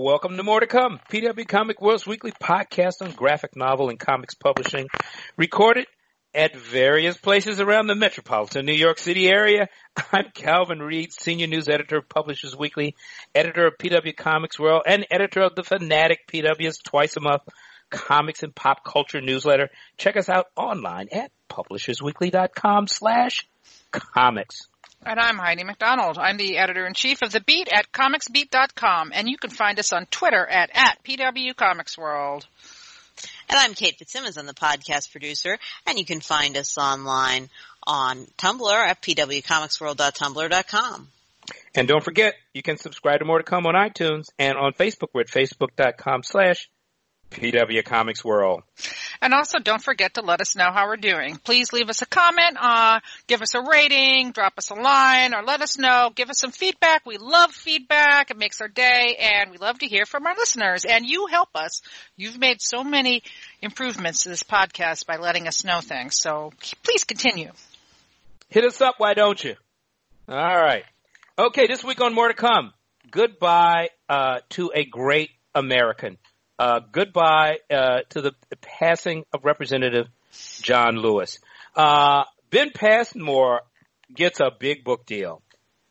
welcome to More to Come, PW Comics World's weekly podcast on graphic novel and comics publishing, recorded at various places around the metropolitan New York City area. I'm Calvin Reid, senior news editor of Publishers Weekly, editor of PW Comics World, and editor of the Fanatic PW's twice-a-month comics and pop culture newsletter. Check us out online at publishersweekly.com/comics. And I'm Heidi McDonald. I'm the editor-in-chief of The Beat at ComicsBeat.com, and you can find us on Twitter at PW Comics World. And I'm Kate Fitzsimmons. I'm the podcast producer, and you can find us online on Tumblr at pwcomicsworld.tumblr.com. And don't forget, you can subscribe to More to Come on iTunes, and on Facebook, we're at facebook.com/PW Comics World. And also, don't forget to let us know how we're doing. Please leave us a comment, give us a rating, drop us a line, or let us know. Give us some feedback. We love feedback. It makes our day, and we love to hear from our listeners. And you help us. You've made so many improvements to this podcast by letting us know things. So please continue. Hit us up, why don't you? All right. Okay, this week on More to Come, goodbye to a great American. Goodbye to the passing of Representative John Lewis. Ben Passmore gets a big book deal.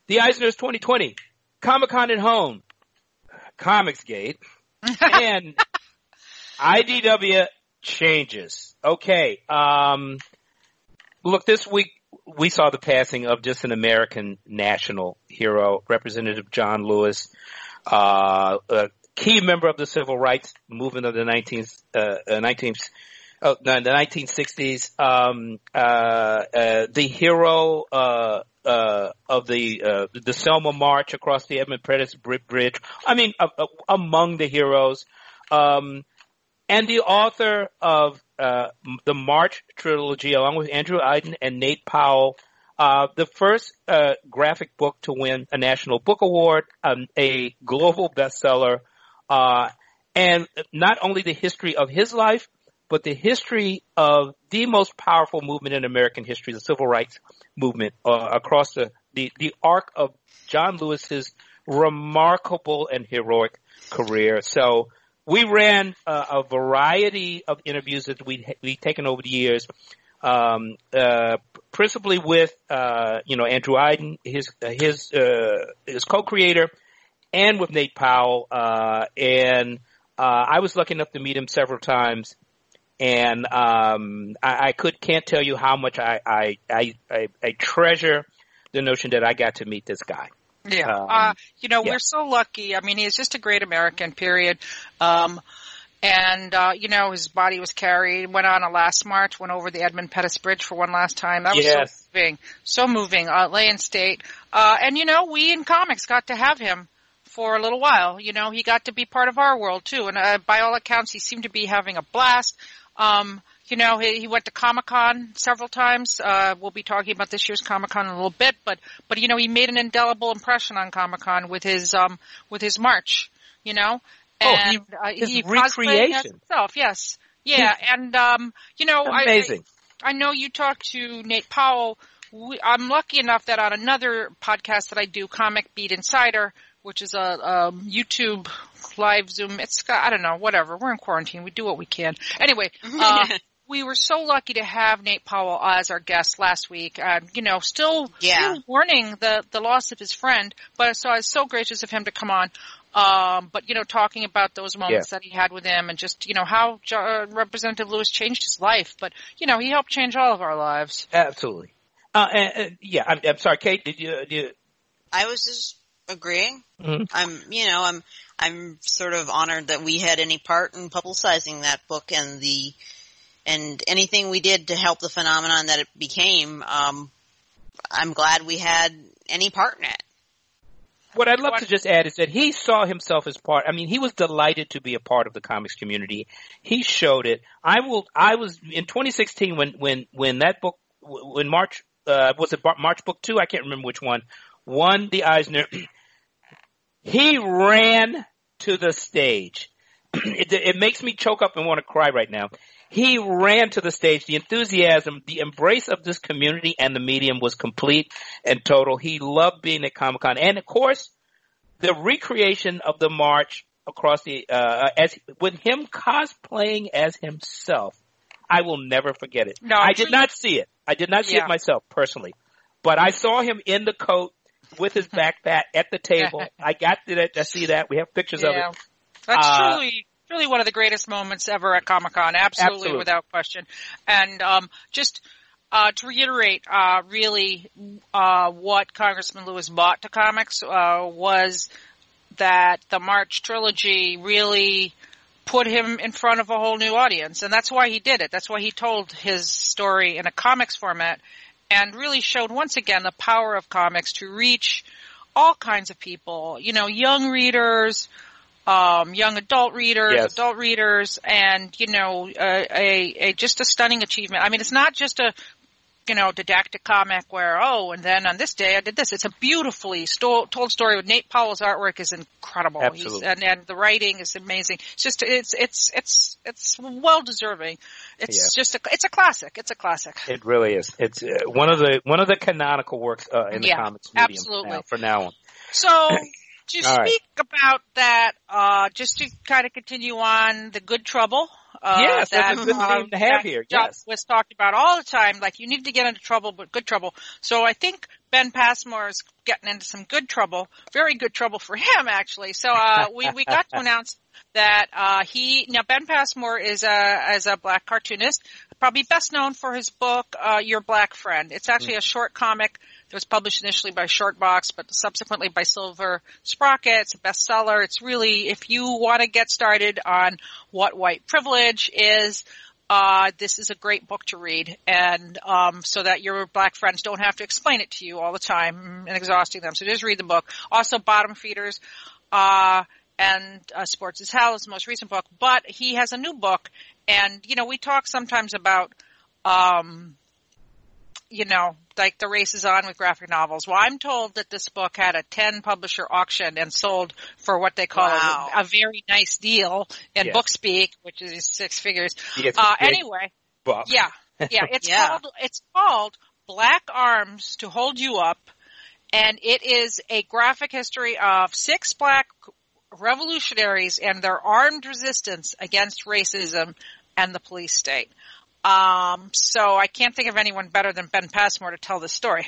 The Eisner's 2020, Comic-Con at Home, Comicsgate, and IDW changes. Okay. Look, this week we saw the passing of just an American national hero, Representative John Lewis, key member of the civil rights movement of the 1960s, the hero of the Selma March across the Edmund Pettus Bridge. I mean, among the heroes, and the author of the March trilogy, along with Andrew Aydin and Nate Powell. The first graphic book to win a National Book Award, a global bestseller. And not only the history of his life, but the history of the most powerful movement in American history, the civil rights movement, across the arc of John Lewis's remarkable and heroic career. So we ran a variety of interviews that we'd taken over the years, principally with, Andrew Aydin, his co-creator, and with Nate Powell, and I was lucky enough to meet him several times, and I can't tell you how much I treasure the notion that I got to meet this guy. Yeah, we're so lucky. I mean, he's just a great American, period. His body was carried, went on a last march, went over the Edmund Pettus Bridge for one last time. That was so moving, lay in state. And we in comics got to have him for a little while. He got to be part of our world too, and by all accounts he seemed to be having a blast. He went to Comic-Con several times. We'll be talking about this year's Comic-Con in a little bit, but he made an indelible impression on Comic-Con with his march, and he recreation himself. Yes. Yeah. And amazing. I know you talked to Nate Powell. I'm lucky enough that on another podcast that I do, Comic Beat Insider, which is a YouTube live Zoom. It's, I don't know, whatever. We're in quarantine. We do what we can. Anyway, we were so lucky to have Nate Powell as our guest last week. Still mourning the loss of his friend, but so I was so gracious of him to come on. Talking about those moments that he had with him, and just, how Representative Lewis changed his life. But, he helped change all of our lives. Absolutely. I'm sorry, Kate, did you? I was just agreeing. Mm-hmm. I'm sort of honored that we had any part in publicizing that book and anything we did to help the phenomenon that it became. I'm glad we had any part in it. What I'd love to just add is that he saw himself as part. I mean, he was delighted to be a part of the comics community. He showed it. I was in 2016 when that book, when March, was it March book 2? I can't remember which one. Won the Eisner. He ran to the stage. It makes me choke up and want to cry right now. He ran to the stage. The enthusiasm, the embrace of this community and the medium was complete and total. He loved being at Comic-Con. And, of course, the recreation of the march across the as with him cosplaying as himself. I will never forget it. No, I did not see it. I did not see it myself personally, but I saw him in the coat with his backpack at the table. I got to see that. We have pictures of it. That's truly one of the greatest moments ever at Comic-Con. Absolutely, without question. And just to reiterate, really what Congressman Lewis bought to comics was that the March trilogy really put him in front of a whole new audience. And that's why he did it. That's why he told his story in a comics format and really showed once again the power of comics to reach all kinds of people, you know, young readers, young adult readers, adult readers, and, you know, just a stunning achievement. I mean, it's not just a, you know, didactic comic where, oh, and then on this day I did this. It's a beautifully told story with Nate Powell's artwork is incredible. Absolutely. And the writing is amazing. It's just, it's well deserving. It's just it's a classic. It's a classic. It really is. It's one of the canonical works in the comics medium now, for now on. So, to speak about that, just to kind of continue on the good trouble. Yes, that's a good thing to have here. Yes. John was talked about all the time, like you need to get into trouble, but good trouble. So I think Ben Passmore is getting into some good trouble, very good trouble for him, actually. So we got to announce that Ben Passmore is a black cartoonist, probably best known for his book, Your Black Friend. It's actually a short comic that was published initially by Shortbox, but subsequently by Silver Sprockets. It's a bestseller. It's really, if you want to get started on what white privilege is, this is a great book to read, and so that your black friends don't have to explain it to you all the time and exhausting them. So just read the book. Also, Bottom Feeders and Sports Is Hell is the most recent book. But he has a new book, and, you know, we talk sometimes about, you know, like the race is on with graphic novels. Well, I'm told that this book had a 10-publisher auction and sold for what they call a very nice deal in book speak, which is 6 figures. Anyway, book. It's called Black Arms to Hold You Up, and it is a graphic history of 6 black revolutionaries and their armed resistance against racism and the police state. So I can't think of anyone better than Ben Passmore to tell this story.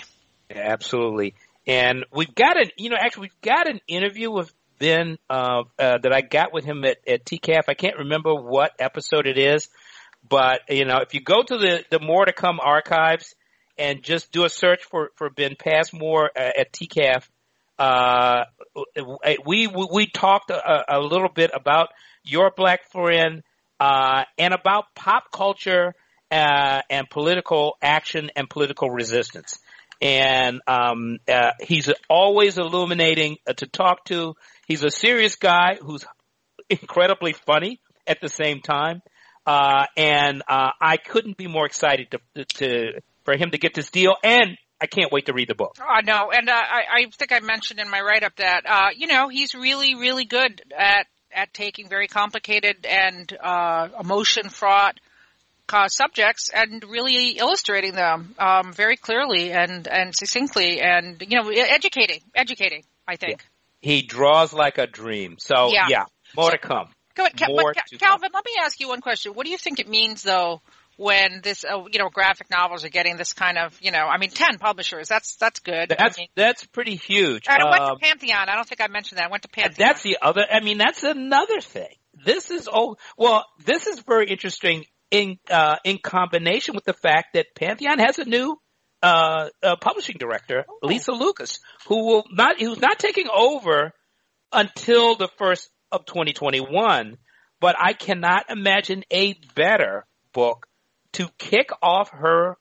Yeah, absolutely. And we've got an interview with Ben, that I got with him at TCAF. I can't remember what episode it is, but you know, if you go to the More to Come archives and just do a search for Ben Passmore at TCAF, we talked a little bit about Your Black Friend, and about pop culture and political action and political resistance. And he's always illuminating to talk to. He's a serious guy who's incredibly funny at the same time. And I couldn't be more excited for him to get this deal, and I can't wait to read the book. Oh, no, and I think I mentioned in my write-up that, you know, he's really, really good at taking very complicated and emotion-fraught subjects and really illustrating them very clearly and succinctly and, you know, educating, I think. Yeah. He draws like a dream. So, more to come. Good. Calvin, let me ask you one question. What do you think it means, though, when this, you know, graphic novels are getting this kind of, you know, I mean, 10 publishers, that's good. That's pretty huge. I went to Pantheon. I don't think I mentioned that. I went to Pantheon. That's the other, I mean, that's another thing. This is very interesting in combination with the fact that Pantheon has a new, publishing director, Lisa Lucas, who's not taking over until the 1st of 2021, but I cannot imagine a better book to kick off her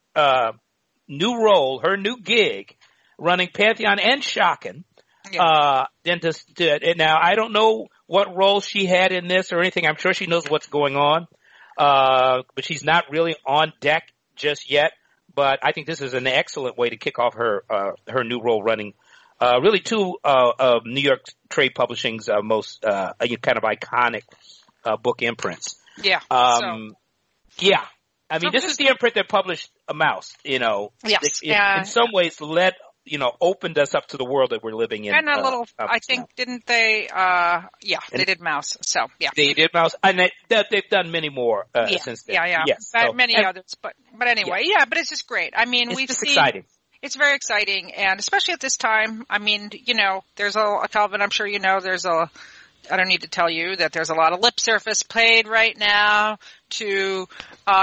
new role, her new gig, running Pantheon and Shockin'. Yeah. Now, I don't know what role she had in this or anything. I'm sure she knows what's going on, but she's not really on deck just yet. But I think this is an excellent way to kick off her new role running, really two of New York Trade Publishing's most kind of iconic book imprints. Yeah. Yeah. I mean, this is the imprint that published Maus, you know. Yes. In some ways led you know, opened us up to the world that we're living in. And a little, I think, didn't they? They did Maus. So yeah, they did Maus, and they've done many more since then. Many others. But anyway, but it's just great. I mean, it's exciting. It's very exciting, and especially at this time. I mean, you know, there's a Calvin. I'm sure you know. I don't need to tell you that there's a lot of lip service played right now to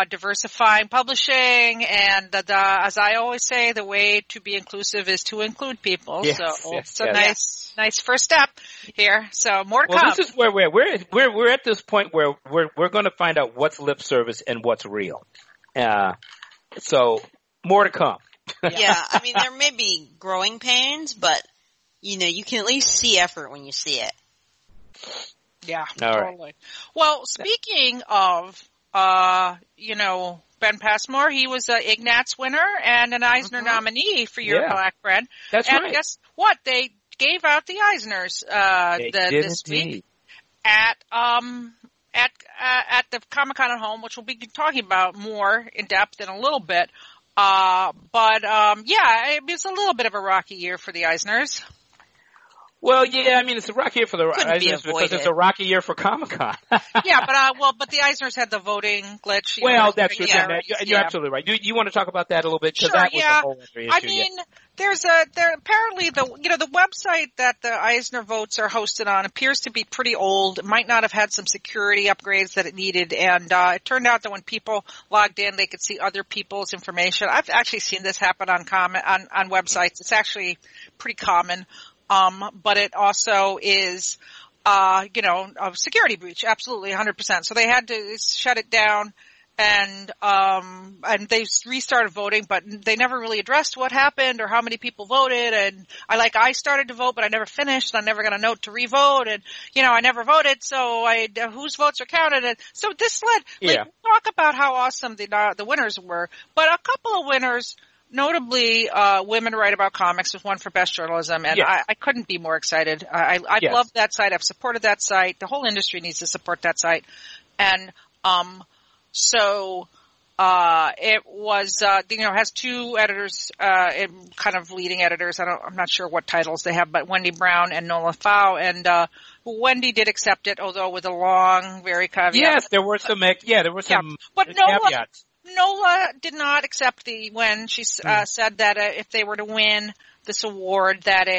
diversifying publishing, and as I always say, the way to be inclusive is to include people. Yes, so it's a nice first step here. So more to come. This is where we're at this point where we're going to find out what's lip service and what's real. So more to come. Yeah, I mean, there may be growing pains, but you know, you can at least see effort when you see it. Yeah, all totally. Right. Well, speaking of, Ben Passmore, he was an Ignatz winner and an Eisner nominee for Your Black Friend. That's right. And guess what? They gave out the Eisners this week at the Comic-Con at Home, which we'll be talking about more in depth in a little bit. It was a little bit of a rocky year for the Eisners. Well, yeah, I mean, it's a rocky year for the Eisners because it's a rocky year for Comic-Con. But the Eisners had the voting glitch. You're absolutely right. You want to talk about that a little bit? Because that was a whole other issue. I mean, apparently the website that the Eisner votes are hosted on appears to be pretty old. It might not have had some security upgrades that it needed, and it turned out that when people logged in, they could see other people's information. I've actually seen this happen on websites. It's actually pretty common. But it also is, a security breach. Absolutely, 100%. So they had to shut it down and they restarted voting, but they never really addressed what happened or how many people voted. And I started to vote, but I never finished. And I never got a note to revote. And, I never voted. So whose votes are counted? And so this talk about how awesome the winners were, but a couple of winners, notably, Women Write About Comics was one for Best Journalism, and I couldn't be more excited. I love that site. I've supported that site. The whole industry needs to support that site. And it was has two editors, kind of leading editors. I'm not sure what titles they have, but Wendy Browne and Nola Pfau, and Wendy did accept it, although with a long, very caveat. Yes, there were some caveats. Nola did not accept when she said that if they were to win this award, that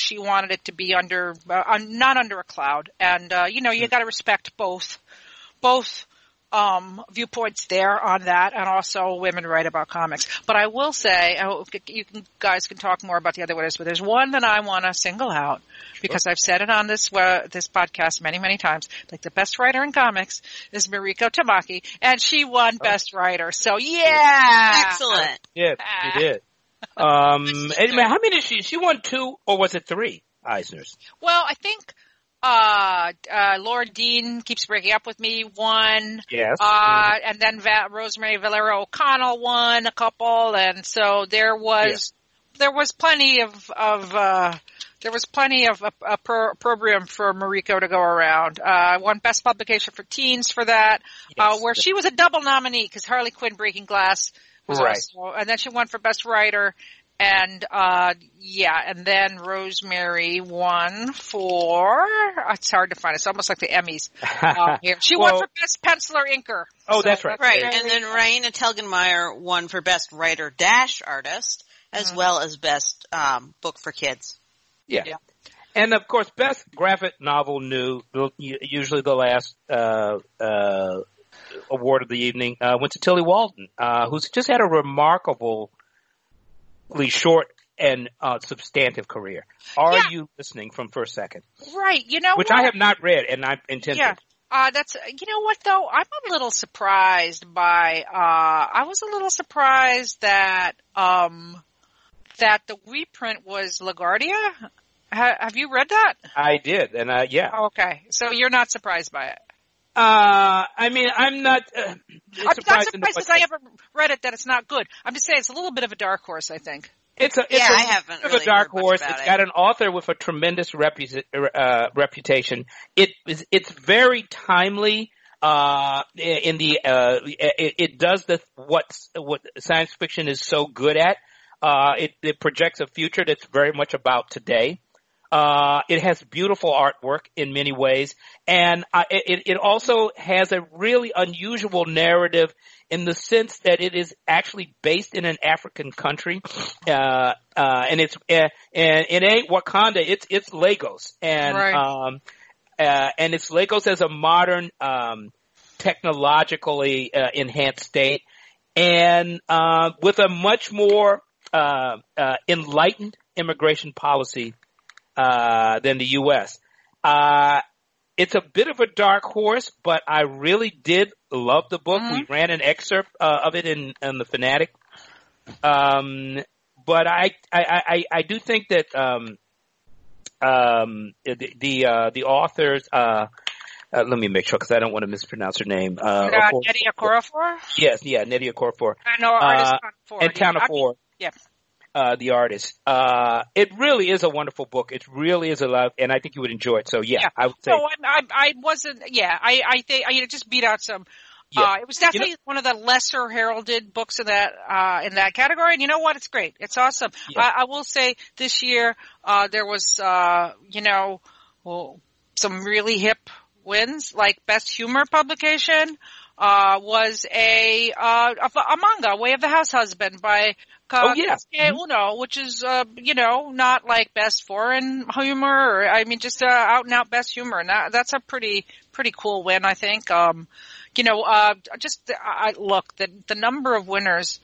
she wanted it to be not under a cloud. And, you got to respect both viewpoints there on that, and also Women Write About Comics. But I will say, guys can talk more about the other winners, but there's one that I want to single out because I've said it on this podcast many, many times. The best writer in comics is Mariko Tamaki, and she won Best Writer. So excellent. Yes, she did. How many did she won? 2 or was it 3 Eisners? Well, I think. Laura Dean Keeps Breaking Up With Me won. Yes. And then Rosemary Valero O'Connell won a couple, and so there was plenty of opprobrium for Mariko to go around. Won Best Publication for Teens for that, she was a double nominee because Harley Quinn Breaking Glass was also, and then she won for Best Writer. And, and then Rosemary won for, it's hard to find. It's almost like the Emmys. She won for Best Penciler Inker. Oh, that's right. Right. And then Raina Telgemeier won for Best Writer - Artist, as well as Best, Book for Kids. Yeah. And of course, Best Graphic Novel New, usually the last, award of the evening, went to Tilly Walden, who's just had a remarkable, short and substantive career. Are you listening from first second? Right. Which I have not read, and I intend to. That's though? I'm a little surprised by I was a little surprised that that the reprint was LaGuardia. Have you read that? I did, and okay. So you're not surprised by it. I'm not surprised because I haven't read it that it's not good. I'm just saying it's a little bit of a dark horse, I think. I haven't really heard much about it. It's a dark horse. It's got an author with a tremendous reputation. It's very timely. It does what science fiction is so good at. It projects a future that's very much about today. It has beautiful artwork in many ways, and it also has a really unusual narrative in the sense that it is actually based in an African country, and it ain't Wakanda, it's Lagos, and right. And it's Lagos as a modern, technologically enhanced state, and with a much more enlightened immigration policy than the U.S. It's a bit of a dark horse, but I really did love the book. Mm-hmm. We ran an excerpt of it in the Fanatic. But I do think that the authors let me make sure because I don't want to mispronounce her name. Nnedi Okorafor? Yes, yeah, Nnedi Okorafor. I know artist Town and Town of Four. Yes. The artist. It really is a wonderful book. It really is a love, and I think you would enjoy it. So yeah. I would say. No, I wasn't. Yeah, I think I just beat out some. Yeah. It was definitely one of the lesser heralded books in that category. And you know what? It's great. It's awesome. Yeah. I will say this year there was some really hip wins, like Best Humor Publication. Was a manga, Way of the House Husband by Kosuke Uno, which is, not like best foreign humor, or, just out and out best humor. And that's a pretty cool win, I think. The number of winners,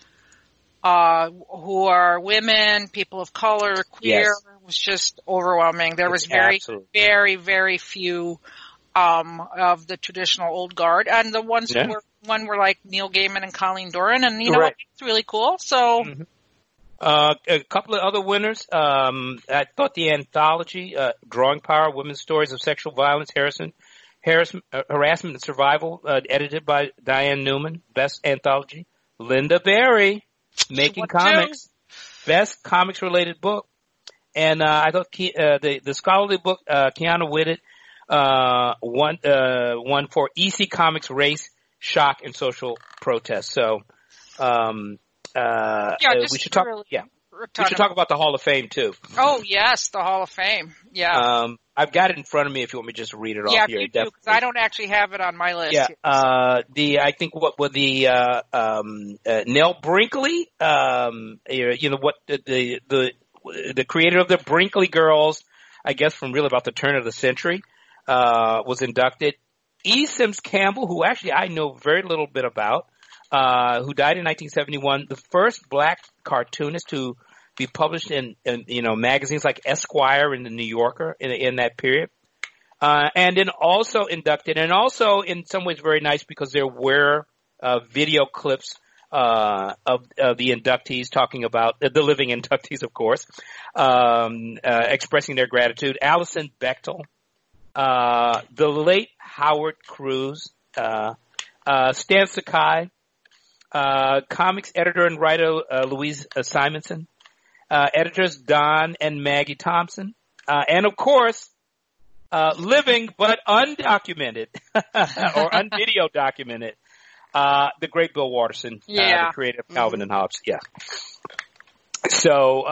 who are women, people of color, queer, yes. was just overwhelming. There was very, very few, of the traditional old guard, and the ones yeah. who were like Neil Gaiman and Colleen Doran, and it's really cool. So, a couple of other winners. I thought the anthology, Drawing Power: Women's Stories of Sexual Violence, Harassment, and Survival, edited by Diane Newman, best anthology. Linda Berry, Making Comics, best comics-related book, and I thought the scholarly book, Kiana Whitted. One for EC Comics, Race, Shock, and Social Protest. So, we should talk about the Hall of Fame too. Oh yes, the Hall of Fame. Yeah. I've got it in front of me if you want me to just read it off here. Yeah, you do, because I don't actually have it on my list. Yeah. Here, so. Nell Brinkley, the creator of the Brinkley Girls, I guess from really about the turn of the century. Was inducted. E. Sims Campbell, who actually I know very little bit about, who died in 1971, the first black cartoonist to be published in magazines like Esquire and the New Yorker in that period. And then also inducted, and also in some ways very nice because there were, video clips, of the inductees talking about, the living inductees, of course, expressing their gratitude. Alison Bechtel. The late Howard Cruz, Stan Sakai, comics editor and writer, Louise Simonson, editors Don and Maggie Thompson, and of course, living but undocumented or unvideo documented, the great Bill Watterson, the creator of Calvin and Hobbes. Yeah. So,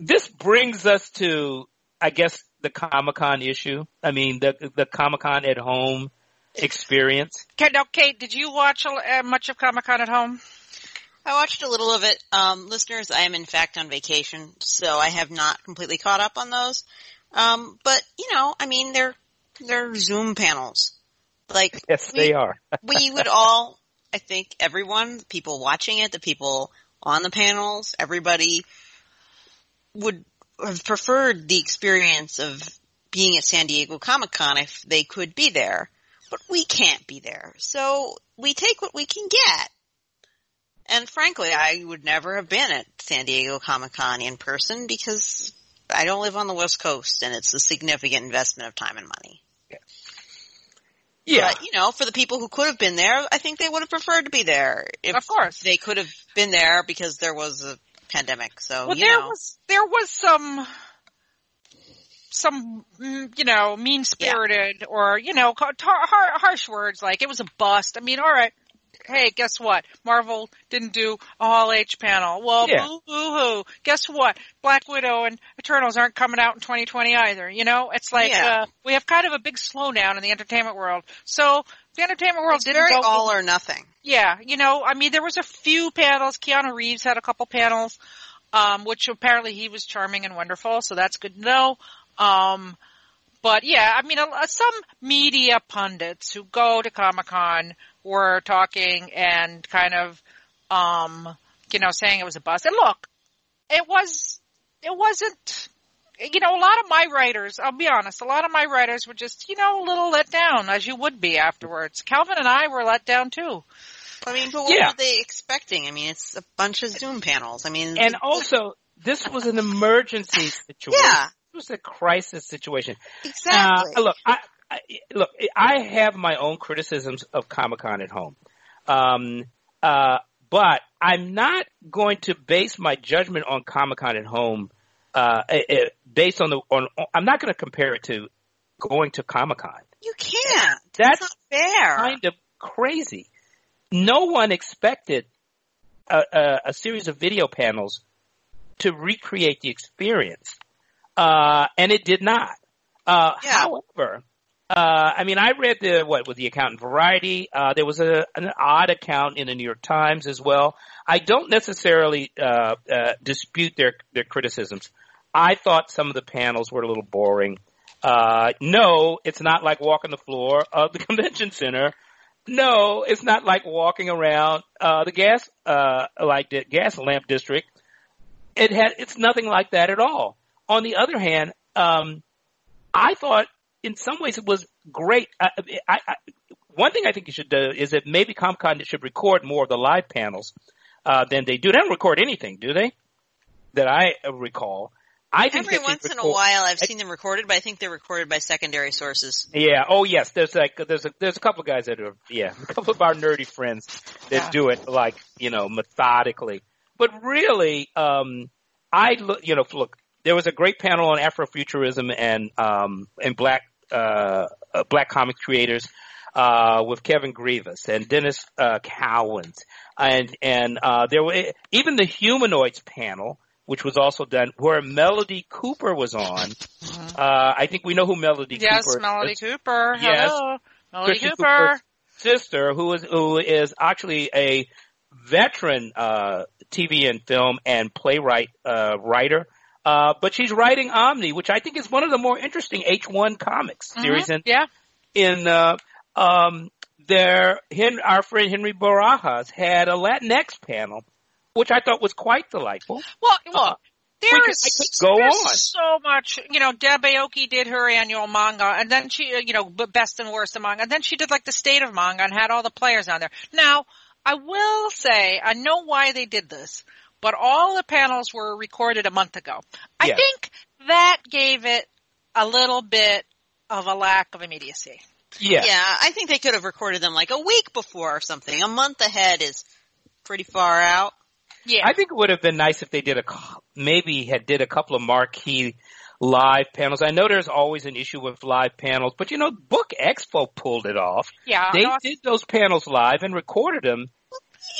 this brings us to, I guess, the Comic-Con issue. I mean, the Comic-Con at home experience. Kate, did you watch much of Comic-Con at home? I watched a little of it. Listeners, I am in fact on vacation, so I have not completely caught up on those. But they're Zoom panels. Like yes, they are. We would all, I think, everyone, the people watching it, the people on the panels, everybody would have preferred the experience of being at San Diego Comic-Con if they could be there, but we can't be there. So we take what we can get. And frankly, I would never have been at San Diego Comic-Con in person because I don't live on the West Coast and it's a significant investment of time and money. Yeah. But, for the people who could have been there, I think they would have preferred to be there. Of course. They could have been there because there was a pandemic, so there was some mean spirited or harsh words like it was a bust. I mean, all right, hey, guess what? Marvel didn't do a Hall H panel. Well, boo-hoo-hoo. Guess what? Black Widow and Eternals aren't coming out in 2020 either. You know, it's like we have kind of a big slowdown in the entertainment world. So the entertainment world didn't go all or nothing. Yeah. You know, I mean, there was a few panels. Keanu Reeves had a couple panels, which apparently he was charming and wonderful. So that's good to know. But, yeah, I mean, some media pundits who go to Comic-Con were talking and kind of, you know, saying it was a bust. And look, it wasn't, you know, a lot of my writers, I'll be honest, a lot of my writers were just, you know, a little let down, as you would be afterwards. Calvin and I were let down, too. I mean, but what were they expecting? I mean, it's a bunch of Zoom panels. I mean, and also, this was an emergency situation. Yeah. It was a crisis situation. Exactly. Look, I have my own criticisms of Comic-Con at home. But I'm not going to base my judgment on Comic-Con at home based on I'm not going to compare it to going to Comic-Con. You can't. That's not fair. Kind of crazy. No one expected a series of video panels to recreate the experience. And it did not. However, I mean, I read the account in Variety. There was an odd account in the New York Times as well. I don't necessarily, dispute their criticisms. I thought some of the panels were a little boring. No, it's not like walking the floor of the convention center. No, it's not like walking around, the gas lamp district. It's nothing like that at all. On the other hand, I thought in some ways it was great. One thing I think you should do is that maybe Comic-Con should record more of the live panels than they do. They don't record anything, do they? That I recall. Every once in a while I've seen them recorded, but I think they're recorded by secondary sources. Yeah. Oh, yes. There's a couple of guys that are, a couple of our nerdy friends that do it like, you know, methodically. But really, there was a great panel on Afrofuturism and black comic creators with Kevin Grievous and Dennis Cowens and there were even the Humanoids panel, which was also done where Melody Cooper was on. Mm-hmm. I think we know who Melody Cooper is. Yes, Melody Cooper. Hello, Melody Cooper, sister, who is actually a veteran TV and film and playwright writer. But she's writing Omni, which I think is one of the more interesting H1 comics series. Mm-hmm. Our friend Henry Barajas had a Latinx panel, which I thought was quite delightful. Well, look, there's so much. You know, Deb Aoki did her annual manga, and then she, you know, best and worst of manga, and then she did like the state of manga and had all the players on there. Now, I will say, I know why they did this. But all the panels were recorded a month ago. I think that gave it a little bit of a lack of immediacy. Yeah. Yeah, I think they could have recorded them like a week before or something. A month ahead is pretty far out. Yeah. I think it would have been nice if they did a couple of marquee live panels. I know there's always an issue with live panels, but you know, Book Expo pulled it off. Yeah. They did those panels live and recorded them.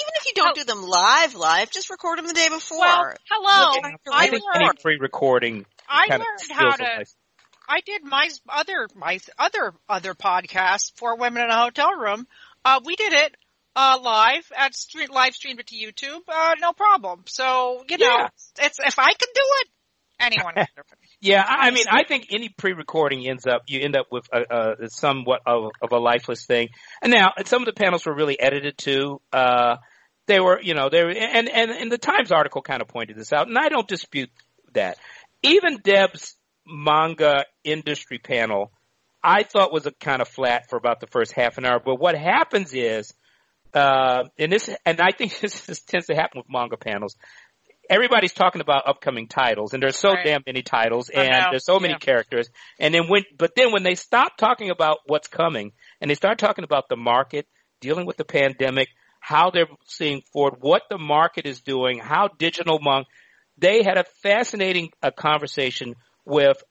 Even if you don't do them live, just record them the day before. Well, hello. I think any pre-recording. I learned how to. I did my other podcast for Women in a Hotel Room. We did it live live streamed it to YouTube. No problem. So you know, it's if I can do it, anyone can do it. Yeah, I mean, I think any pre-recording you end up with somewhat of a lifeless thing. And now, some of the panels were really edited too. They were, you know, and the Times article kind of pointed this out, and I don't dispute that. Even Deb's manga industry panel, I thought was kind of flat for about the first half an hour. But what happens is, and I think this tends to happen with manga panels. Everybody's talking about upcoming titles, and there's so damn many titles, and there's so many characters. And then when they stop talking about what's coming, and they start talking about the market, dealing with the pandemic, how they're seeing forward, what the market is doing, how digital manga. They had a fascinating conversation with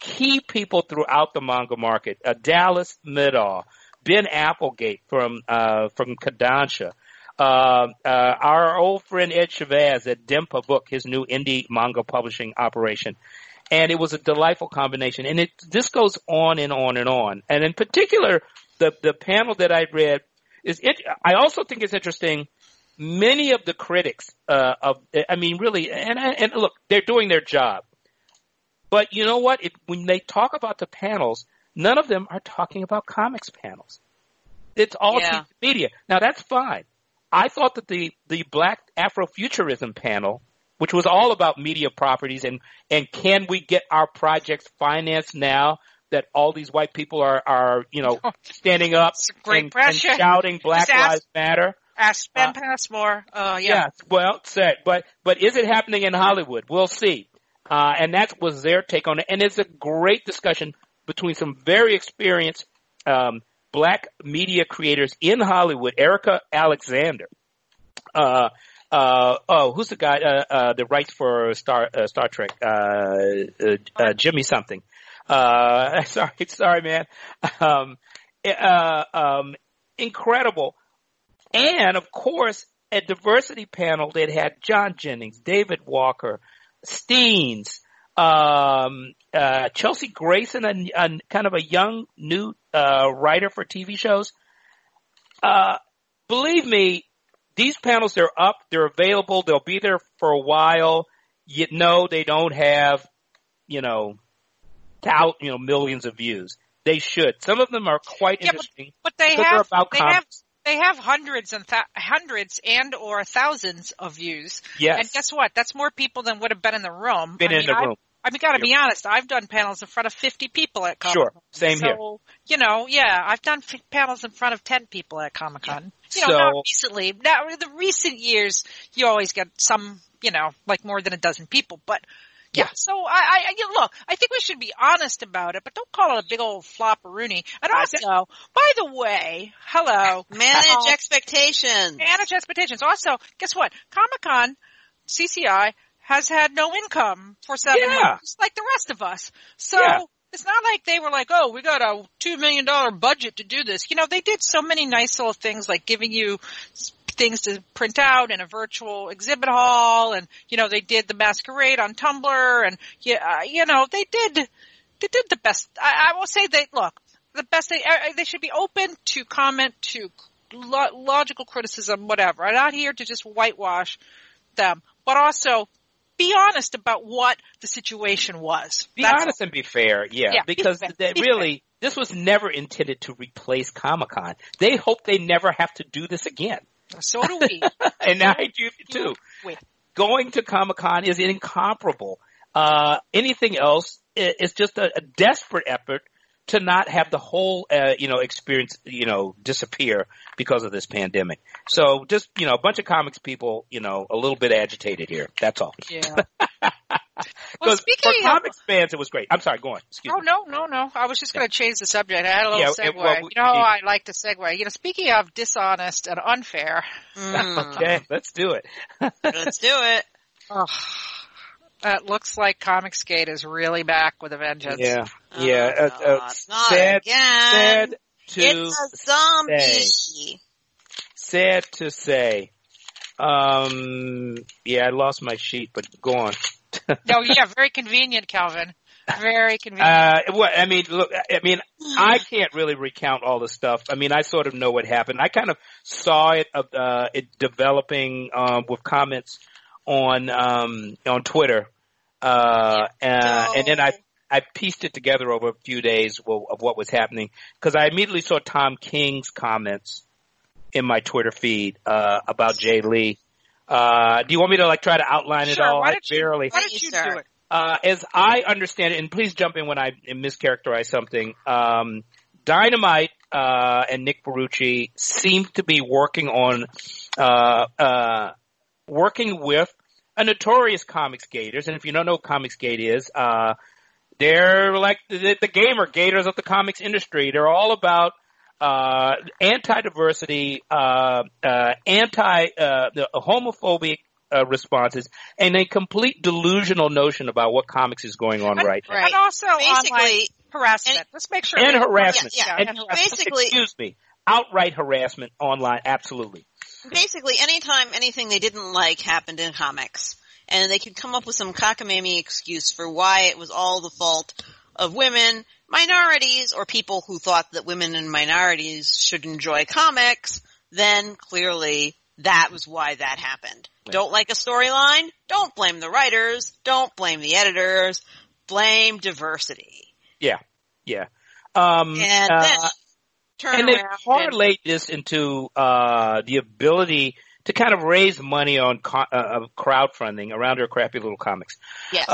key people throughout the manga market, Dallas Middaugh, Ben Applegate from Kodansha. Our old friend Ed Chavez at Dempa Book, his new indie manga publishing operation. And it was a delightful combination. And this goes on and on and on. And in particular, the panel that I read I also think it's interesting. Many of the critics, and look, they're doing their job. But you know what? When they talk about the panels, none of them are talking about comics panels. It's all media. Now that's fine. I thought that the Black Afrofuturism panel, which was all about media properties and can we get our projects financed now that all these white people are standing up and shouting Black Lives Matter. Ask Ben Passmore. Well said. But is it happening in Hollywood? We'll see. And that was their take on it. And it's a great discussion between some very experienced Black media creators in Hollywood. Erica Alexander, who's the guy that writes for Star Trek? Jimmy something. Sorry, man. Incredible. And, of course, a diversity panel that had John Jennings, David Walker, Steens, Chelsea Grayson, a kind of a young new writer for TV shows. Believe me, these panels, they're up, they're available, they'll be there for a while. You know, they don't have, millions of views. They should. Some of them are quite interesting. But they have hundreds and or thousands of views. Yes. And guess what? That's more people than would have been in the room. Gotta be honest. I've done panels in front of 50 people at Comic-Con. Sure. Same here. I've done panels in front of 10 people at Comic-Con. Not recently. Now, in the recent years, you always get some, more than a dozen people. But, yeah. So, I think we should be honest about it, but don't call it a big old flop-a-rooney. And also, by the way, manage expectations. Manage expectations. Also, guess what? Comic-Con, CCI, has had no income for 7 months, just like the rest of us. So it's not like they were like, oh, we got a $2 million budget to do this. They did so many nice little things like giving you things to print out in a virtual exhibit hall. And, they did the masquerade on Tumblr. And, they did the best. I will say that, look, the best they should be open to comment, to logical criticism, whatever. I'm not here to just whitewash them, but also be honest about what the situation was. Be honest and be fair. Yeah because this was never intended to replace Comic-Con. They hope they never have to do this again. So do we. And I do too. Going to Comic-Con is incomparable. Anything else is just a desperate effort to not have the whole, experience, disappear because of this pandemic. So just, a bunch of comics people, a little bit agitated here. That's all. Yeah. Well, speaking for comics fans, it was great. I'm sorry, go on. No. I was just going to change the subject. I had a little segue. I like to segue. Speaking of dishonest and unfair. Okay, let's do it. Oh. It looks like Comicsgate is really back with a vengeance. Yeah, Sad to say. I lost my sheet, but go on. Very convenient, Calvin. Very convenient. I can't really recount all the stuff. I sort of know what happened. I kind of saw it developing with comments on Twitter. And then I pieced it together over a few days of what was happening, because I immediately saw Tom King's comments in my Twitter feed about Jay Lee. Do you want me to try to outline it all? Why don't you do it? As I understand it, and please jump in when I mischaracterize something, Dynamite and Nick Barrucci seemed to be working with a notorious comics gators. And if you don't know what comics gate is, they're like the gamer gators of the comics industry. They're all about anti-diversity, homophobic responses, and a complete delusional notion about what comics is going on right now. And also, basically, harassment. Let's make sure. And harassment. Yeah, yeah. And harassment. Basically, excuse me. Outright harassment online. Absolutely. Basically, anytime anything they didn't like happened in comics, and they could come up with some cockamamie excuse for why it was all the fault of women, minorities, or people who thought that women and minorities should enjoy comics, then clearly that was why that happened. Right. Don't like a storyline? Don't blame the writers. Don't blame the editors. Blame diversity. Yeah, yeah. And then turn around. And they correlate this into the ability to kind of raise money on crowdfunding around her crappy little comics. Yes.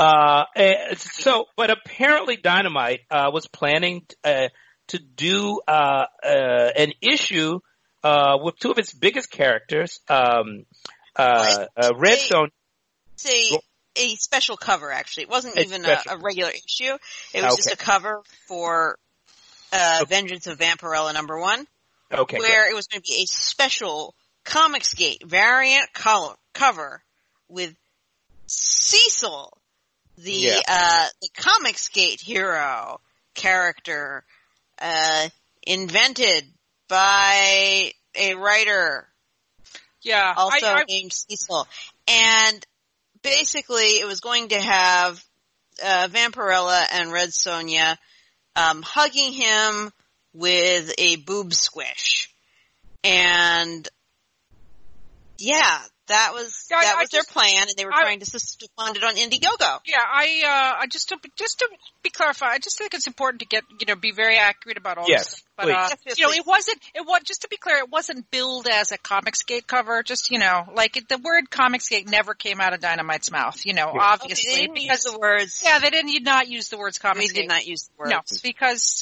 So, but apparently Dynamite was planning to do an issue with two of its biggest characters, Redstone. See, a special cover, actually. It wasn't even a regular issue. It was just a cover for Vengeance of Vampirella #1. Okay. Where it was going to be a special Comicsgate variant cover with Cecil, the Comicsgate hero character, invented by a writer, named Cecil, and basically it was going to have Vampirella and Red Sonja hugging him with a boob squish, and that was their plan, and they were trying to fund it on Indiegogo. Yeah, I just to be clarified, I just think it's important to get be very accurate about all this stuff. But it was just to be clear, it wasn't billed as a Comicsgate cover. Just the word Comicsgate never came out of Dynamite's mouth. Obviously they didn't use the words. Yeah, they did not use the words Comicsgate. They did not use the words. No, because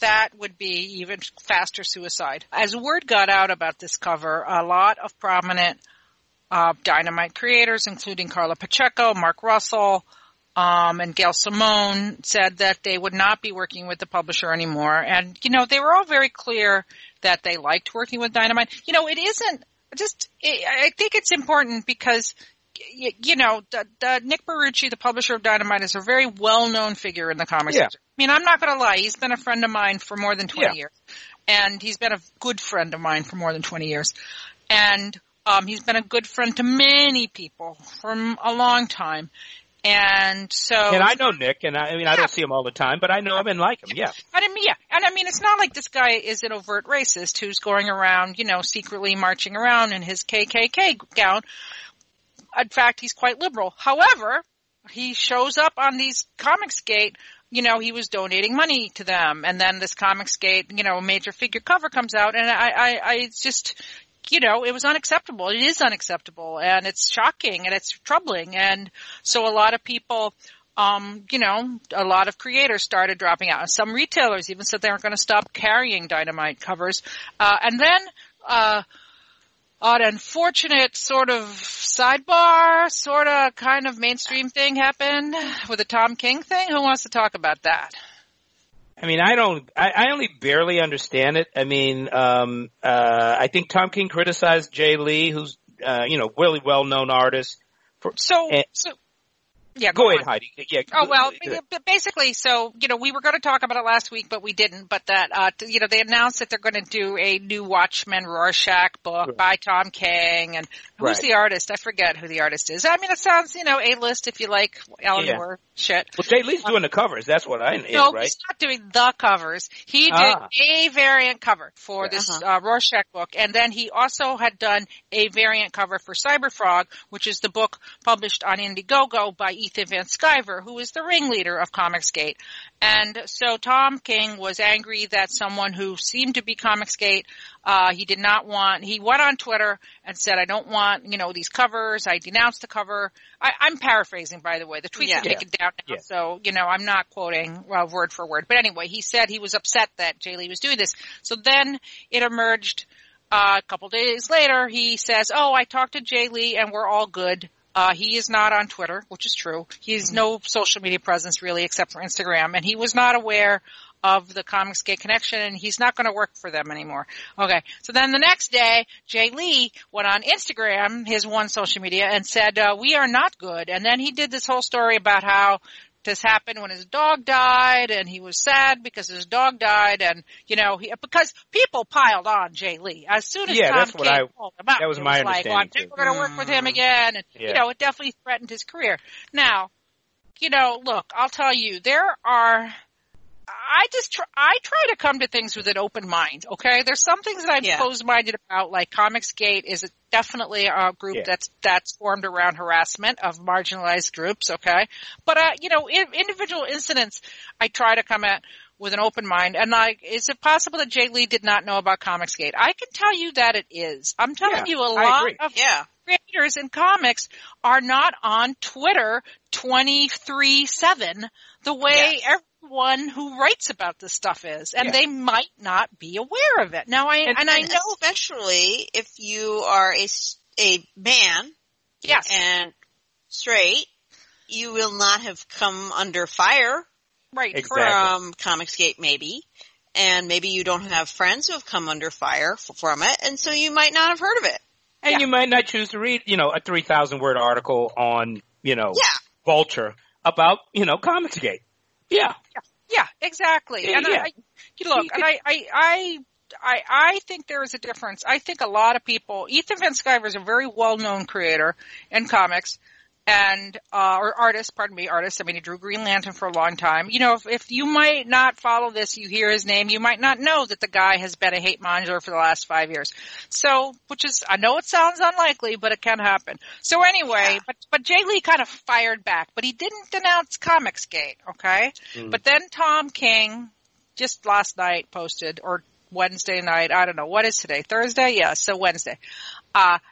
that would be even faster suicide. As word got out about this cover, a lot of prominent Dynamite creators, including Carla Pacheco, Mark Russell, and Gail Simone, said that they would not be working with the publisher anymore. And, they were all very clear that they liked working with Dynamite. I think it's important because, Nick Barucci, the publisher of Dynamite, is a very well-known figure in the comics. Yeah. I mean, I'm not going to lie. He's been a friend of mine for more than 20 years. And he's been a good friend of mine for more than 20 years. And he's been a good friend to many people for a long time. And so. And I know Nick, and I don't see him all the time, but I know him and like him, yeah. And I mean, it's not like this guy is an overt racist who's going around, secretly marching around in his KKK gown. In fact, he's quite liberal. However, he shows up on these Comicsgate. He was donating money to them. And then this Comicsgate, a major figure cover comes out, and I just. It was unacceptable. It is unacceptable, and it's shocking, and it's troubling. And so a lot of people, a lot of creators started dropping out. Some retailers even said they weren't going to stop carrying Dynamite covers. And then an unfortunate sort of sidebar, sort of kind of mainstream thing happened with the Tom King thing. Who wants to talk about that? I mean, I only barely understand it. I mean, I think Tom King criticized Jay Lee, who's, really well-known artist. Go ahead, Heidi. Yeah. Oh, well, basically, so, we were going to talk about it last week, but we didn't. But that, they announced that they're going to do a new Watchmen Rorschach book by Tom King. And who's the artist? I forget who the artist is. I mean, it sounds, A-list if you like Alan Moore shit. Well, Jay Lee's doing the covers. That's what I know, right? No, he's not doing the covers. He did a variant cover for this Rorschach book. And then he also had done a variant cover for Cyberfrog, which is the book published on Indiegogo by Ethan Van Sciver, who is the ringleader of Comicsgate. And so Tom King was angry that someone who seemed to be Comicsgate, he went on Twitter and said, I don't want, these covers. I denounce the cover. I'm paraphrasing, by the way. The tweets are taken down now, so, I'm not quoting word for word. But anyway, he said he was upset that Jay Lee was doing this. So then it emerged a couple days later. He says, I talked to Jay Lee and we're all good. He is not on Twitter, which is true. He has no social media presence, really, except for Instagram. And he was not aware of the Comicsgate connection, and he's not going to work for them anymore. Okay. So then the next day, Jay Lee went on Instagram, his one social media, and said, we are not good. And then he did this whole story about how this happened when his dog died, and he was sad because his dog died, and, you know, he, because people piled on Jay Lee. As soon as Tom King called him up, it was like, well, I'm never going to work with him again, and, you know, it definitely threatened his career. Now, you know, look, I'll tell you, there are – I try to come to things with an open mind, okay? There's some things that I'm closed-minded about, like ComicsGate is definitely a group that's formed around harassment of marginalized groups, okay? But, you know, individual incidents I try to come at with an open mind. And, like, is it possible that Jay Lee did not know about ComicsGate? I can tell you that it is. I'm telling you a lot of creators in comics are not on Twitter 24/7 the way everyone who writes about this stuff is, and they might not be aware of it. Now, I know eventually if you are a man and straight, you will not have come under fire from ComicsGate maybe, and maybe you don't have friends who have come under fire from it, and so you might not have heard of it. And you might not choose to read, you know, a 3,000-word article on, you know, Vulture about, you know, ComicsGate. Yeah, exactly. Yeah, and I think there is a difference. I think a lot of people – Ethan Van Sciver is a very well-known creator in comics and or artist, artist. I mean, he drew Green Lantern for a long time. You know, if you might not follow this, you hear his name, you might not know that the guy has been a hate monger for the last 5 years. So, which is, I know it sounds unlikely, but it can happen. So anyway, but Jay Lee kind of fired back, but he didn't denounce ComicsGate, okay? Mm. But then Tom King just last night posted, or Wednesday night, I don't know, what is today? Thursday? Yeah, so Wednesday.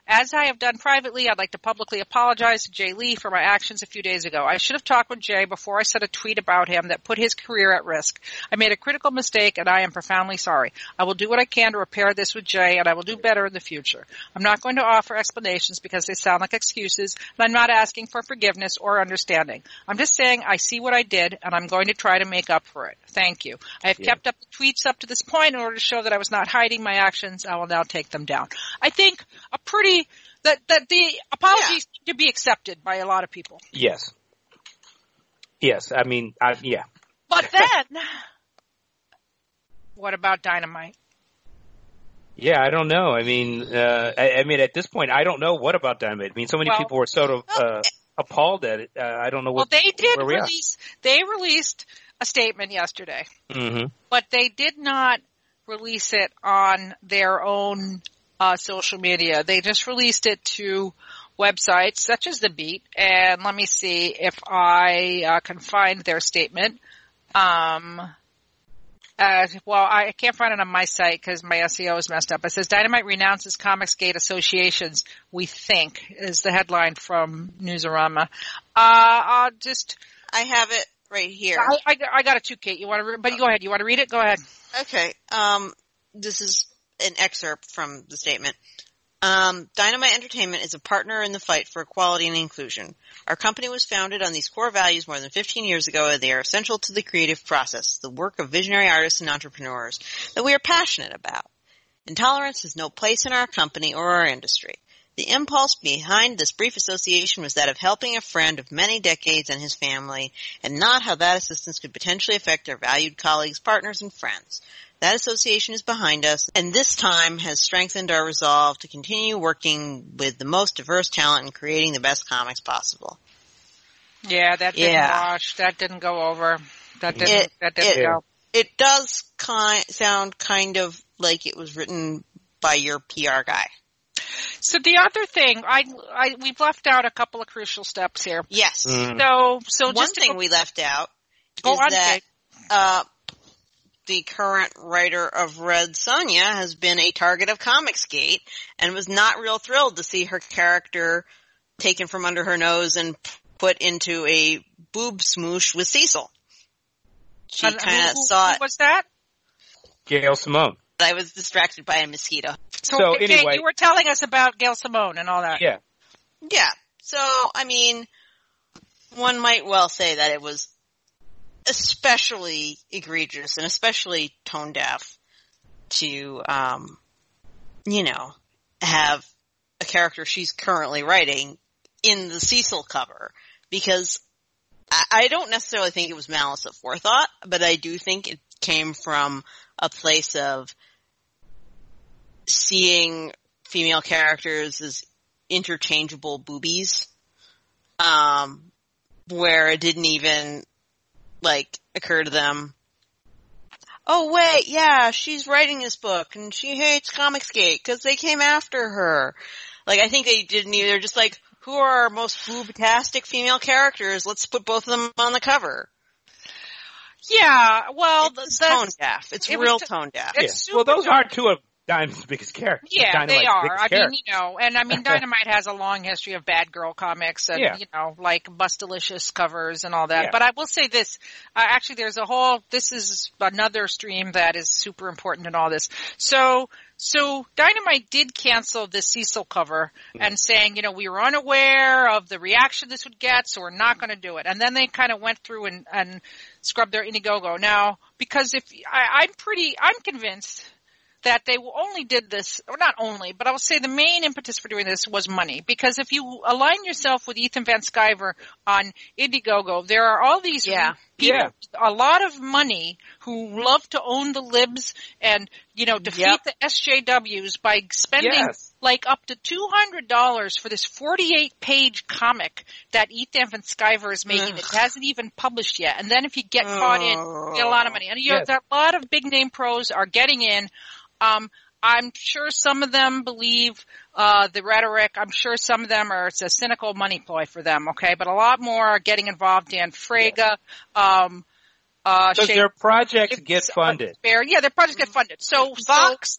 As I have done privately, I'd like to publicly apologize to Jay Lee for my actions a few days ago. I should have talked with Jay before I sent a tweet about him that put his career at risk. I made a critical mistake, and I am profoundly sorry. I will do what I can to repair this with Jay, and I will do better in the future. I'm not going to offer explanations because they sound like excuses, and I'm not asking for forgiveness or understanding. I'm just saying I see what I did, and I'm going to try to make up for it. Thank you. I have kept up the tweets up to this point in order to show that I was not hiding my actions. I will now take them down. I think a pretty that the apologies need to be accepted by a lot of people. Yes. I mean, But then, what about Dynamite? Yeah, I don't know. I mean, I mean, at this point, I don't know what about Dynamite. I mean, so many people were sort of appalled at it. I don't know what. Well, they did release. They released a statement yesterday, but they did not release it on their own. Social media. They just released it to websites such as The Beat, and let me see if I can find their statement. Well, I can't find it on my site because my SEO is messed up. It says Dynamite renounces ComicsGate associations, we think, is the headline from Newsarama. I'll just... I have it right here. I got it too, Kate. You want to? But go ahead. You want to read it? Go ahead. Okay. This is... an excerpt from the statement. Dynamite Entertainment is a partner in the fight for equality and inclusion. Our company was founded on these core values more than 15 years ago, and they are essential to the creative process, the work of visionary artists and entrepreneurs that we are passionate about. Intolerance has no place in our company or our industry. The impulse behind this brief association was that of helping a friend of many decades and his family, and not how that assistance could potentially affect our valued colleagues, partners, and friends. That association is behind us, and this time has strengthened our resolve to continue working with the most diverse talent and creating the best comics possible. Yeah, that didn't wash. That didn't go over. That didn't go. It does sound kind of like it was written by your PR guy. So the other thing, we've left out a couple of crucial steps here. Yes. Mm. So one thing we left out is that the current writer of Red Sonja has been a target of ComicsGate and was not real thrilled to see her character taken from under her nose and put into a boob smoosh with Cecil. She kind of saw it. Who was that? Gail Simone. I was distracted by a mosquito. So anyway, Kate, you were telling us about Gail Simone and all that. Yeah. So, I mean, one might well say that it was especially egregious and especially tone deaf to, you know, have a character she's currently writing in the Cecil cover, because I don't necessarily think it was malice aforethought, but I do think it came from a place of seeing female characters as interchangeable boobies, where it didn't even, like, occur to them, oh, wait, yeah, she's writing this book, and she hates Comicsgate because they came after her. Like, I think they didn't either. They're just like, who are our most boobtastic female characters? Let's put both of them on the cover. Yeah, well, it's tone deaf. It's real tone deaf. Yeah. Well, those are two of Dynamite's biggest characters. Yeah, they are. I mean, you know, and I mean, Dynamite has a long history of bad girl comics and, you know, like Bustalicious covers and all that. Yeah. But I will say this. Actually, there's a whole – this is another stream that is super important in all this. So Dynamite did cancel the Cecil cover and saying, you know, we were unaware of the reaction this would get, so we're not going to do it. And then they kind of went through and scrubbed their Indiegogo. Now, because if I'm convinced that they only did this, or not only, but I will say the main impetus for doing this was money. Because if you align yourself with Ethan Van Sciver on Indiegogo, there are all these people, a lot of money who love to own the libs and, you know, defeat the SJWs by spending like up to $200 for this 48-page comic that Ethan Van Sciver is making that hasn't even published yet. And then if you get caught in, you get a lot of money. And you know, a lot of big-name pros are getting in. I'm sure some of them believe the rhetoric. I'm sure some of them it's a cynical money ploy for them, okay? But a lot more are getting involved. Dan Fraga. So their projects get funded. Yeah, their projects get funded. So Vox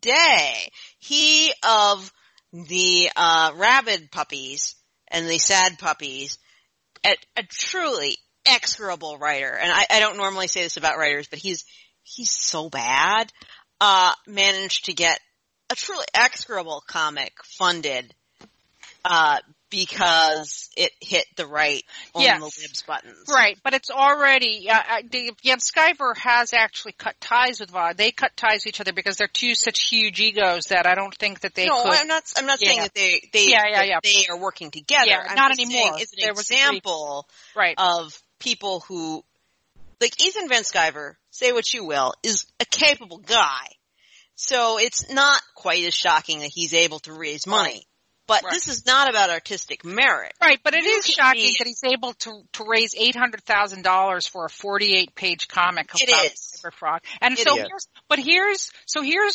Day, he of the rabid puppies and the sad puppies, a truly execrable writer. And I don't normally say this about writers, but he's so bad, managed to get a truly execrable comic funded, because it hit the right on the libs buttons. Right, but it's already, Sciver has actually cut ties with VOD. They cut ties with each other because they're two such huge egos that I don't think that they could. No, I'm not saying that they are working together. Yeah, not anymore. It's an example of people who, like Ethan Van Sciver, say what you will, is a capable guy. So it's not quite as shocking that he's able to raise money. But this is not about artistic merit. Right, but it is shocking that he's able to raise $800,000 for a 48-page comic about Cyberfrog. And here's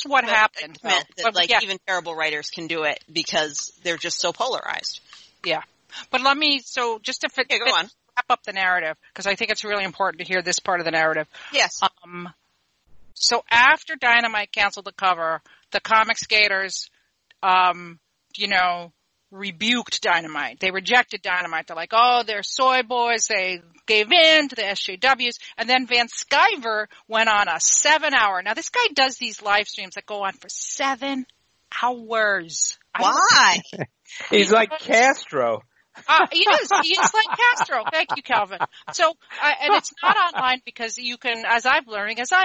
what happened. Even terrible writers can do it because they're just so polarized. Yeah. But let me, so just to fit, go on. Wrap up the narrative, because I think it's really important to hear this part of the narrative. Yes. So after Dynamite canceled the cover, the comic skaters, rebuked Dynamite. They rejected Dynamite. They're like, oh, they're soy boys. They gave in to the SJWs. And then Van Sciver went on a 7-hour. Now, this guy does these live streams that go on for 7 hours. Why? He's like Castro. He's like Castro. Thank you, Calvin. So, and it's not online because you can, as I'm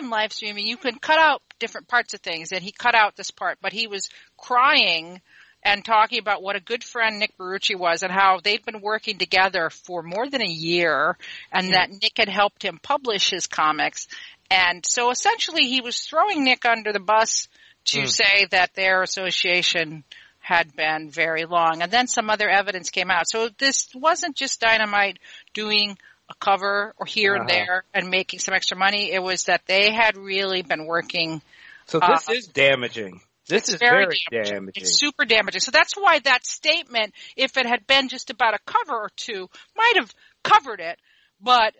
live streaming, you can cut out different parts of things. And he cut out this part, but he was crying and talking about what a good friend Nick Barucci was and how they've been working together for more than a year and that Nick had helped him publish his comics. And so essentially he was throwing Nick under the bus to say that their association had been very long. And then some other evidence came out. So this wasn't just Dynamite doing a cover or here and there and making some extra money. It was that they had really been working. So this is damaging. This is very damaging. It's super damaging. So that's why that statement, if it had been just about a cover or two, might have covered it. But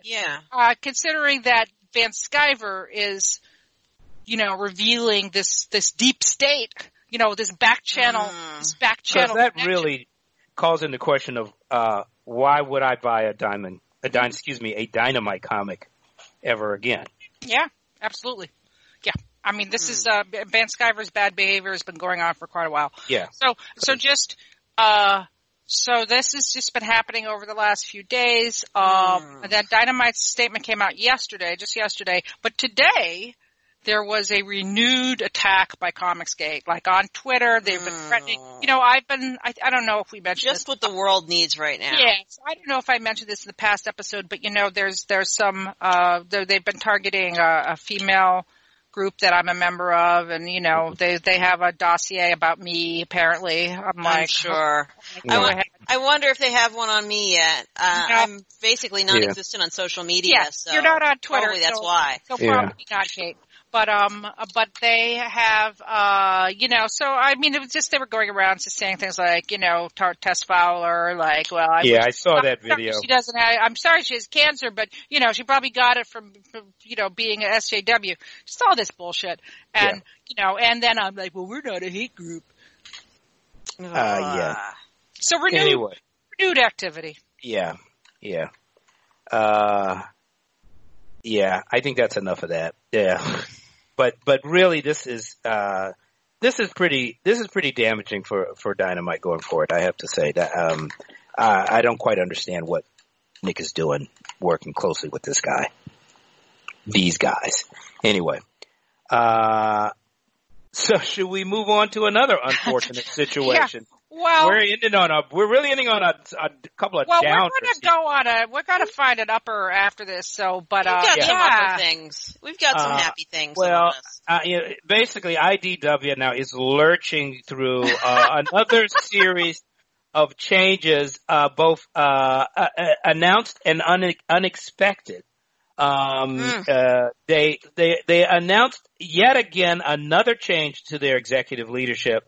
considering that Van Sciver is, revealing this deep state, this back channel, connection. Really calls into question of why would I buy a Dynamite comic ever again? Yeah, absolutely. Yeah, I mean, this is Van Sciver's bad behavior has been going on for quite a while. Yeah. So this has just been happening over the last few days. And then Dynamite's statement came out yesterday, but today there was a renewed attack by ComicsGate. Like on Twitter, they've been threatening. You know, I've been, I don't know if we mentioned just this. What the world needs right now. Yeah, so I don't know if I mentioned this in the past episode, but you know, there's some, they've been targeting a female group that I'm a member of, and you know, they have a dossier about me apparently. I'm sure. Yeah. I wonder if they have one on me yet. No. I'm basically non-existent on social media. Yeah, so you're not on Twitter. Probably that's why. So probably not, Kate. But they have, you know, so I mean, it was just, they were going around just saying things like, you know, Tess Fowler, like, well, I saw that video. She doesn't have, I'm sorry she has cancer, but, you know, she probably got it from you know, being an SJW. Just all this bullshit. And, you know, and then I'm like, well, we're not a hate group. So renewed activity. Yeah. Yeah, I think that's enough of that. Yeah, but really, this is pretty damaging for Dynamite going forward. I have to say that I don't quite understand what Nick is doing, working closely with this guy, these guys. Anyway, so should we move on to another unfortunate situation? Yeah. Well, we're really ending on a couple of downers. Well, we're going to find an upper after this. So, but we've got some upper things. We've got some happy things. Well, basically, IDW now is lurching through another series of changes, both announced and unexpected. They announced yet again another change to their executive leadership.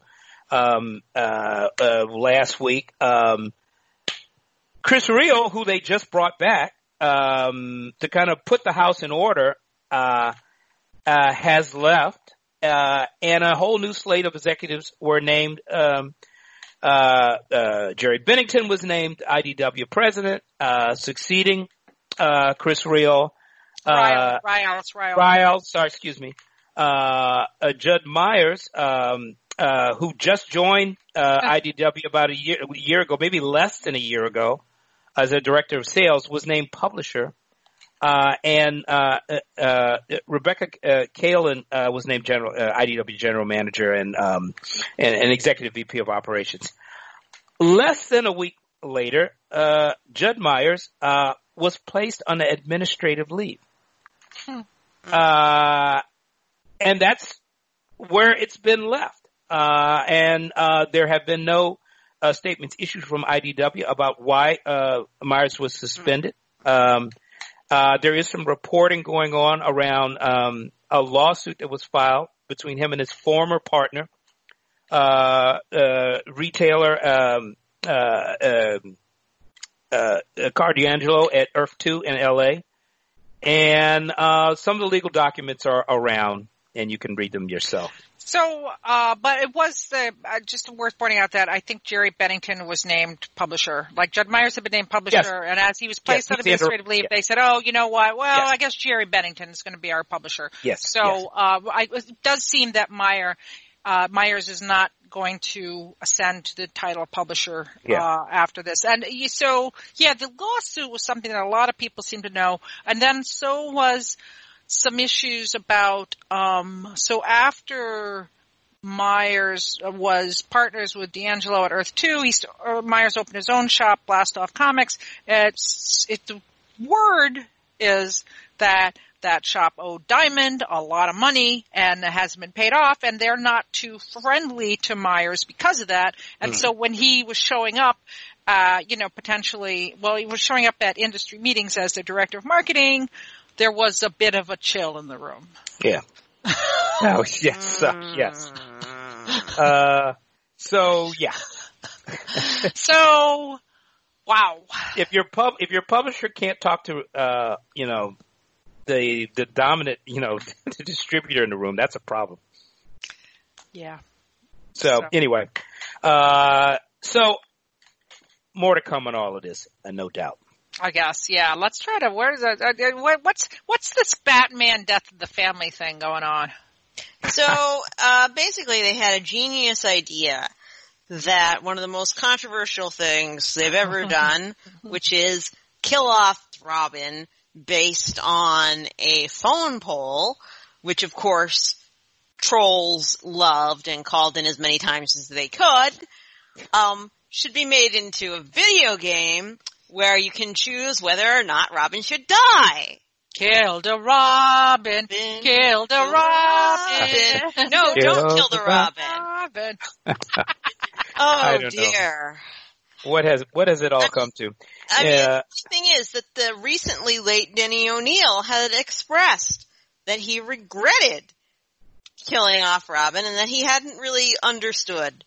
Last week, Chris Rio, who they just brought back, to kind of put the house in order, has left, and a whole new slate of executives were named. Jerry Bennington was named IDW president, succeeding, Chris Rio. Judd Myers, who just joined IDW about a year ago, maybe less than a year ago, as a director of sales, was named publisher. And Rebecca Kalin was named IDW general manager and executive VP of operations. Less than a week later, Judd Myers was placed on administrative leave. And that's where it's been left. And there have been no statements issued from IDW about why Myers was suspended. There is some reporting going on around a lawsuit that was filed between him and his former partner, retailer Cardiangelo at Earth 2 in L.A. And some of the legal documents are around, and you can read them yourself. So, but it was just worth pointing out that I think Jerry Bennington was named publisher. Like Judd Myers had been named publisher, and as he was placed on administrative leave, they said, "Oh, you know what? Well, I guess Jerry Bennington is going to be our publisher." Yes. So, it does seem that Myers is not going to ascend to the title of publisher after this. And so, the lawsuit was something that a lot of people seem to know, and then so was some issues about so after Myers was partners with D'Angelo at Earth 2, Myers opened his own shop, Blast Off Comics. The word is that shop owed Diamond a lot of money and hasn't been paid off, and they're not too friendly to Myers because of that. And so when he was showing up, he was showing up at industry meetings as the director of marketing, there was a bit of a chill in the room. Yeah. Oh, yes. Yes. So, yeah. So, wow. If your publisher can't talk to, you know, the dominant, you know, the distributor in the room, that's a problem. Yeah. So, anyway. So, more to come on all of this, no doubt. I guess, yeah. Let's try to. What's this Batman Death of the Family thing going on? So basically, they had a genius idea that one of the most controversial things they've ever done, which is kill off Robin based on a phone poll, which of course trolls loved and called in as many times as they could, should be made into a video game where you can choose whether or not Robin should die. Kill the Robin, kill the Robin. No, don't kill the Robin. Oh dear. What has it all come to? I mean, the thing is that the recently late Denny O'Neil had expressed that he regretted killing off Robin and that he hadn't really understood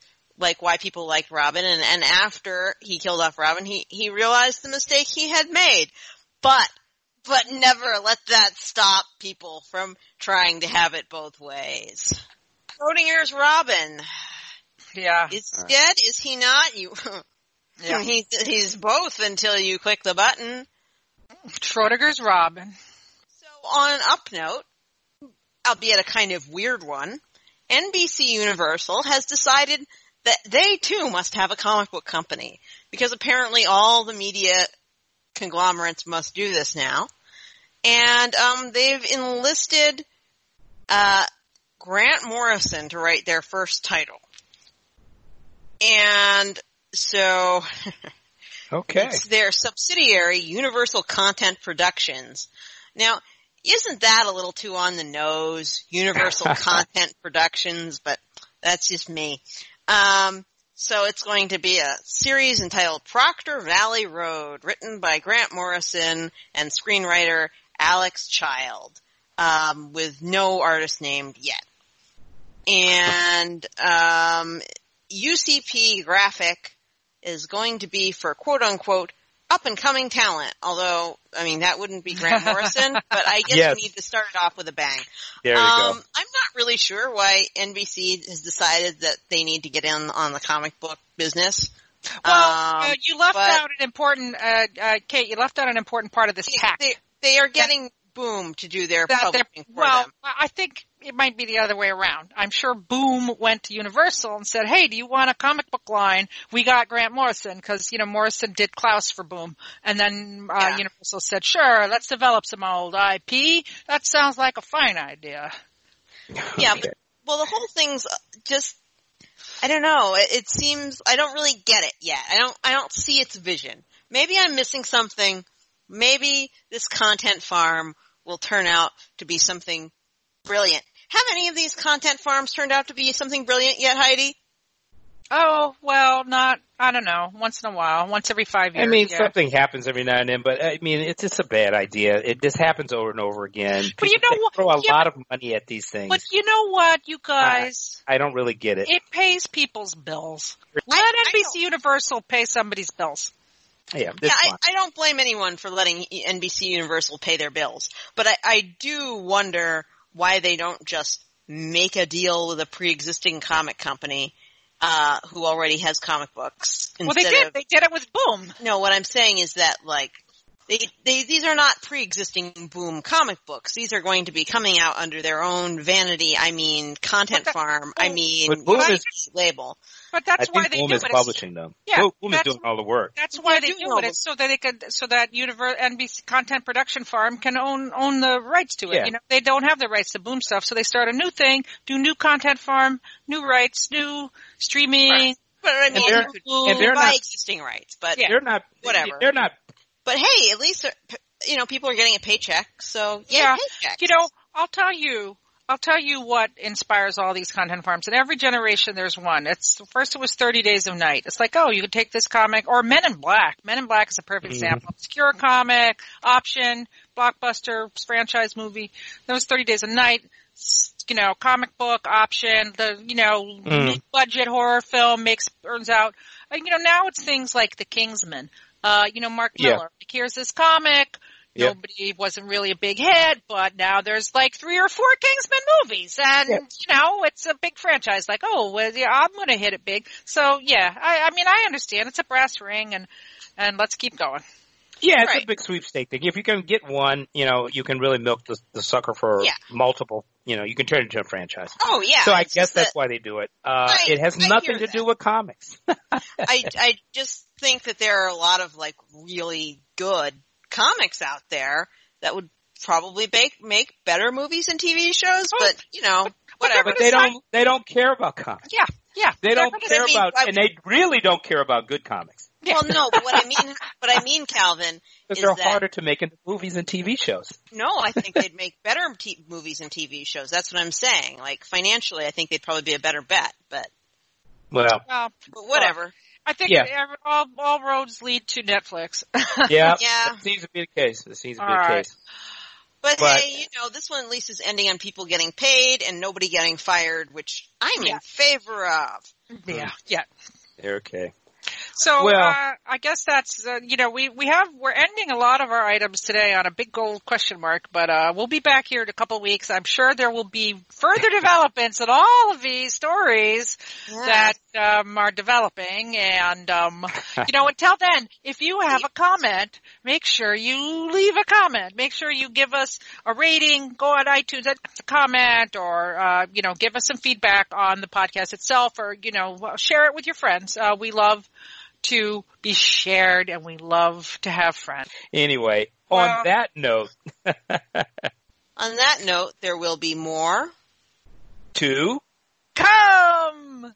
why people liked Robin, and after he killed off Robin, he realized the mistake he had made. But never let that stop people from trying to have it both ways. Schrodinger's Robin. Yeah. Is he dead? Is he not? You yeah. He's both until you click the button. Schrodinger's Robin. So on an up note, albeit a kind of weird one, NBC Universal has decided that they too must have a comic book company, because apparently all the media conglomerates must do this now. And they've enlisted Grant Morrison to write their first title. And so okay. It's their subsidiary, Universal Content Productions. Now, isn't that a little too on the nose, Universal Content Productions? But that's just me. So it's going to be a series entitled Proctor Valley Road, written by Grant Morrison and screenwriter Alex Child, with no artist named yet. And UCP Graphic is going to be for quote-unquote up-and-coming talent, although, I mean, that wouldn't be Grant Morrison, but I guess yes. We need to start it off with a bang. There you go. I'm not really sure why NBC has decided that they need to get in on the comic book business. Well, Kate, you left out an important part of this pack. They are getting Boom to do their publishing for them. Well, I think it might be the other way around. I'm sure Boom went to Universal and said, hey, do you want a comic book line? We got Grant Morrison, because, Morrison did Klaus for Boom. And then Universal said, sure, let's develop some old IP. That sounds like a fine idea. Yeah, but, the whole thing's just, I don't know. It seems, I don't really get it yet. I don't see its vision. Maybe I'm missing something. Maybe this content farm will turn out to be something brilliant. Have any of these content farms turned out to be something brilliant yet, Heidi? Oh, well, not, I don't know, once in a while, once every 5 years. I mean, something happens every now and then, but, I mean, it's just a bad idea. It just happens over and over again. But throw a lot of money at these things. But you know what, you guys? I don't really get it. It pays people's bills. Let NBC Universal pay somebody's bills. I don't blame anyone for letting NBC Universal pay their bills. But I do wonder why they don't just make a deal with a pre-existing comic company who already has comic books. Well, they did. They did it with Boom. No, what I'm saying is that, these are not pre-existing Boom comic books. These are going to be coming out under their own vanity. I mean, content farm. I mean, Boom is label. But that's why they do it. Publishing them. Yeah, Boom is doing all the work. That's why they do it. It's so that NBC Content Production Farm can own the rights to it. Yeah. They don't have the rights to Boom stuff, so they start a new thing, do new content farm, new rights, new streaming. Right. But I mean, they're not existing rights. But yeah, they're not. Whatever. They're not. But hey, at least, people are getting a paycheck, so yeah, paycheck. I'll tell you what inspires all these content farms. In every generation, there's one. First it was 30 Days of Night. It's like, oh, you could take this comic, or Men in Black. Men in Black is a perfect example. Obscure comic, option, blockbuster, franchise movie. There was 30 Days of Night, comic book, option, budget horror film turns out. Now it's things like The Kingsman. Mark Miller. Yeah. Here's this comic. Yeah. Nobody wasn't really a big hit, but now there's 3 or 4 Kingsman movies, and it's a big franchise. I'm going to hit it big. So yeah, I understand it's a brass ring, and let's keep going. Yeah, it's a big sweepstake thing. If you can get one, you can really milk the sucker for multiple. You can turn it into a franchise. Oh yeah. So I guess that's why they do it. It has nothing to do with comics. I just think that there are a lot of really good comics out there that would probably make better movies and TV shows, but you know, whatever. But they don't care about comics. Yeah, yeah. They don't care about, and they really don't care about good comics. Well, no, but what I mean, Calvin, is they're harder to make into movies and TV shows. No, I think they'd make better movies and TV shows. That's what I'm saying. Like financially, I think they'd probably be a better bet. But whatever. I think all roads lead to Netflix. That seems to be the case. But hey, you know, this one at least is ending on people getting paid and nobody getting fired, which I'm in favor of. Yeah, yeah. Okay. So I guess that's you know, we're ending a lot of our items today on a big gold question mark, but we'll be back here in a couple of weeks. I'm sure there will be further developments in all of these stories that are developing, and you know, until then, if you have a comment, make sure you leave a comment. Make sure you give us a rating, go on iTunes and comment, or you know, give us some feedback on the podcast itself, or you know, share it with your friends. We love to be shared, and we love to have friends. Anyway, on that note. On that note, there will be more to come.